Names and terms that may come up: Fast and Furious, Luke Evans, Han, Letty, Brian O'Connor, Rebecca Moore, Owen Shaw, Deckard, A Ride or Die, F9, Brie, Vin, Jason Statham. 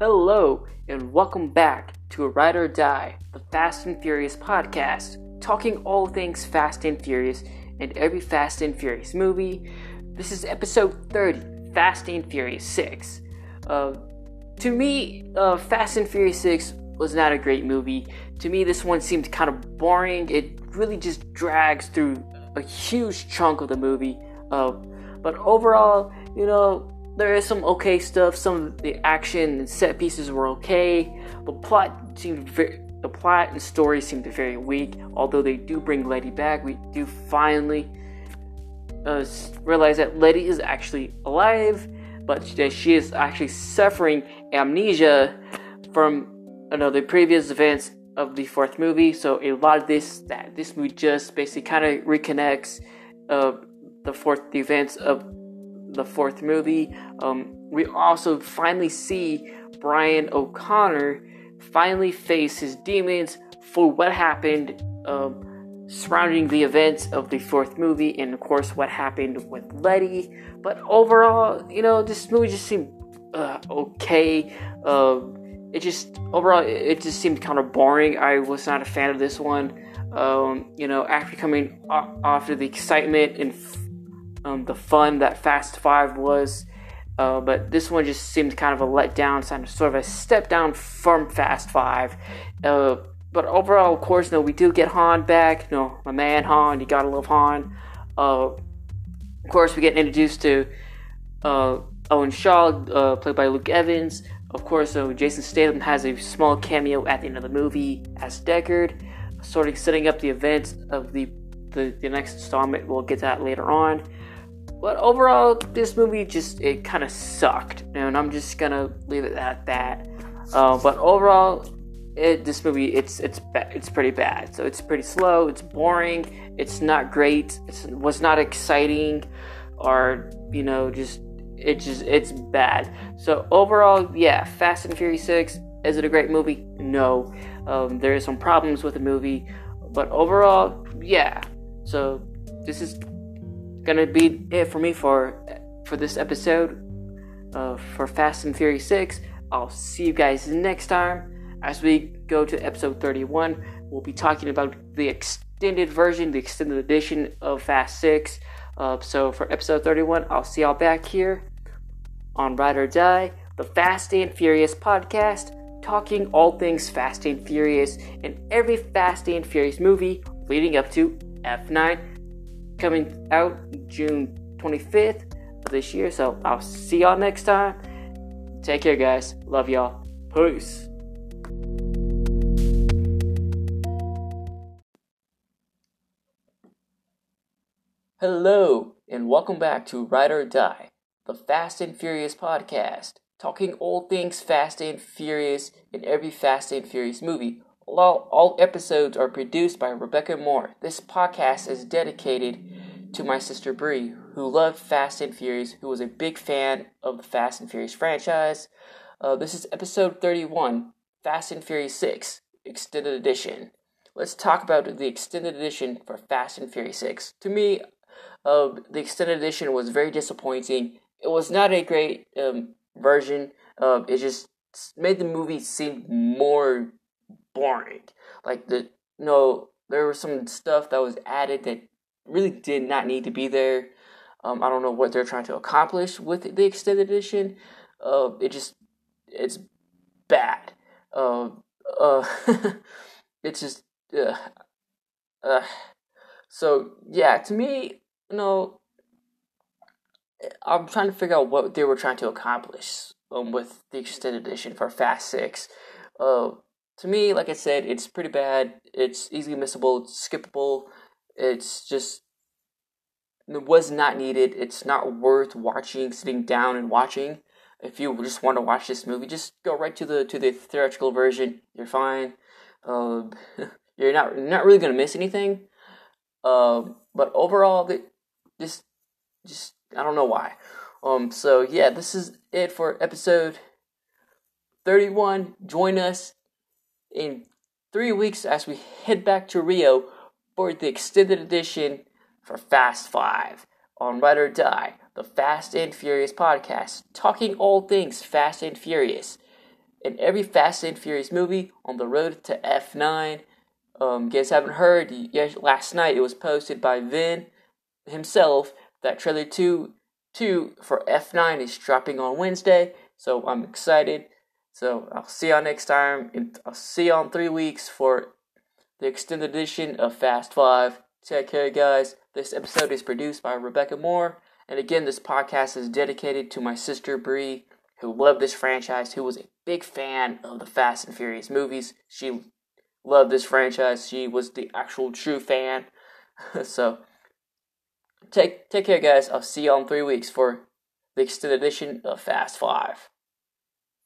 Hello, and welcome back to A Ride or Die, the Fast and Furious podcast, talking all things Fast and Furious and every Fast and Furious movie. This is episode 30, Fast and Furious 6. To me, Fast and Furious 6 was not a great movie. To me, this one seemed kind of boring. It really just drags through a huge chunk of the movie. But overall, you know, there is some okay stuff. Some of the action and set pieces were okay. The plot and story seemed very weak. Although they do bring Letty back, we do finally realize that Letty is actually alive, but that she is actually suffering amnesia from the previous events of the fourth movie. So a lot of this movie just basically kind of reconnects the events of the fourth movie. We also finally see Brian O'Connor finally face his demons for what happened surrounding the events of the fourth movie, and of course what happened with Letty. But overall, you know, this movie just seemed okay. It just seemed kind of boring. I was not a fan of this one. After coming off of the excitement and the fun that Fast 5 was, but this one just seemed kind of a letdown, sort of a step down from Fast 5. But overall, of course, we do get Han back. My man Han, you gotta love Han. Of course, we get introduced to Owen Shaw, played by Luke Evans. Of course, Jason Statham has a small cameo at the end of the movie as Deckard, sort of setting up the events of the next installment. We'll get to that later on. But overall, this movie it kind of sucked, and I'm just gonna leave it at that. But overall, this movie it's pretty bad. So it's pretty slow. It's boring. It's not great. It was not exciting, or it's bad. So overall, yeah, Fast and Furious 6, is it a great movie? No. There are some problems with the movie, but overall, yeah. So this is gonna be it for me for this episode for Fast and Furious 6. I'll see you guys next time as we go to episode 31. We'll be talking about the extended version, the extended edition of Fast 6. So for episode 31, I'll see y'all back here on Ride or Die, the Fast and Furious podcast, talking all things Fast and Furious and every Fast and Furious movie leading up to F9, coming out June 25th of this year. So I'll see y'all next time. Take care, guys. Love y'all. Peace. Hello, and welcome back to Ride or Die, the Fast and Furious podcast, talking all things Fast and Furious and every Fast and Furious movie. All episodes are produced by Rebecca Moore. This podcast is dedicated to my sister Brie, who loved Fast and Furious, who was a big fan of the Fast and Furious franchise. This is episode 31, Fast and Furious 6, Extended Edition. Let's talk about the Extended Edition for Fast and Furious 6. To me, the extended edition was very disappointing. It was not a great version. It just made the movie seem more boring. There was some stuff that was added that really did not need to be there. I don't know what they're trying to accomplish with the extended edition. It's bad. It's just so yeah, to me, I'm trying to figure out what they were trying to accomplish with the extended edition for Fast 6. To me, like I said, it's pretty bad. It's easily missable. It's skippable. It's just, it was not needed. It's not worth watching, sitting down and watching. If you just want to watch this movie, just go right to the theatrical version. You're fine. You're not really gonna miss anything. But overall, just I don't know why. So yeah, this is it for episode 31. Join us in 3 weeks as we head back to Rio for the extended edition for Fast 5 on Ride or Die, the Fast and Furious podcast, talking all things Fast and Furious in every Fast and Furious movie on the road to F9. You guys haven't heard, last night it was posted by Vin himself that trailer 2 for F9 is dropping on Wednesday. So I'm excited. So I'll see y'all next time. And I'll see y'all in 3 weeks for the extended edition of Fast 5. Take care, guys. This episode is produced by Rebecca Moore. And again, this podcast is dedicated to my sister, Brie, who loved this franchise, who was a big fan of the Fast and Furious movies. She loved this franchise. She was the actual true fan. So, take care, guys. I'll see y'all in 3 weeks for the extended edition of Fast 5.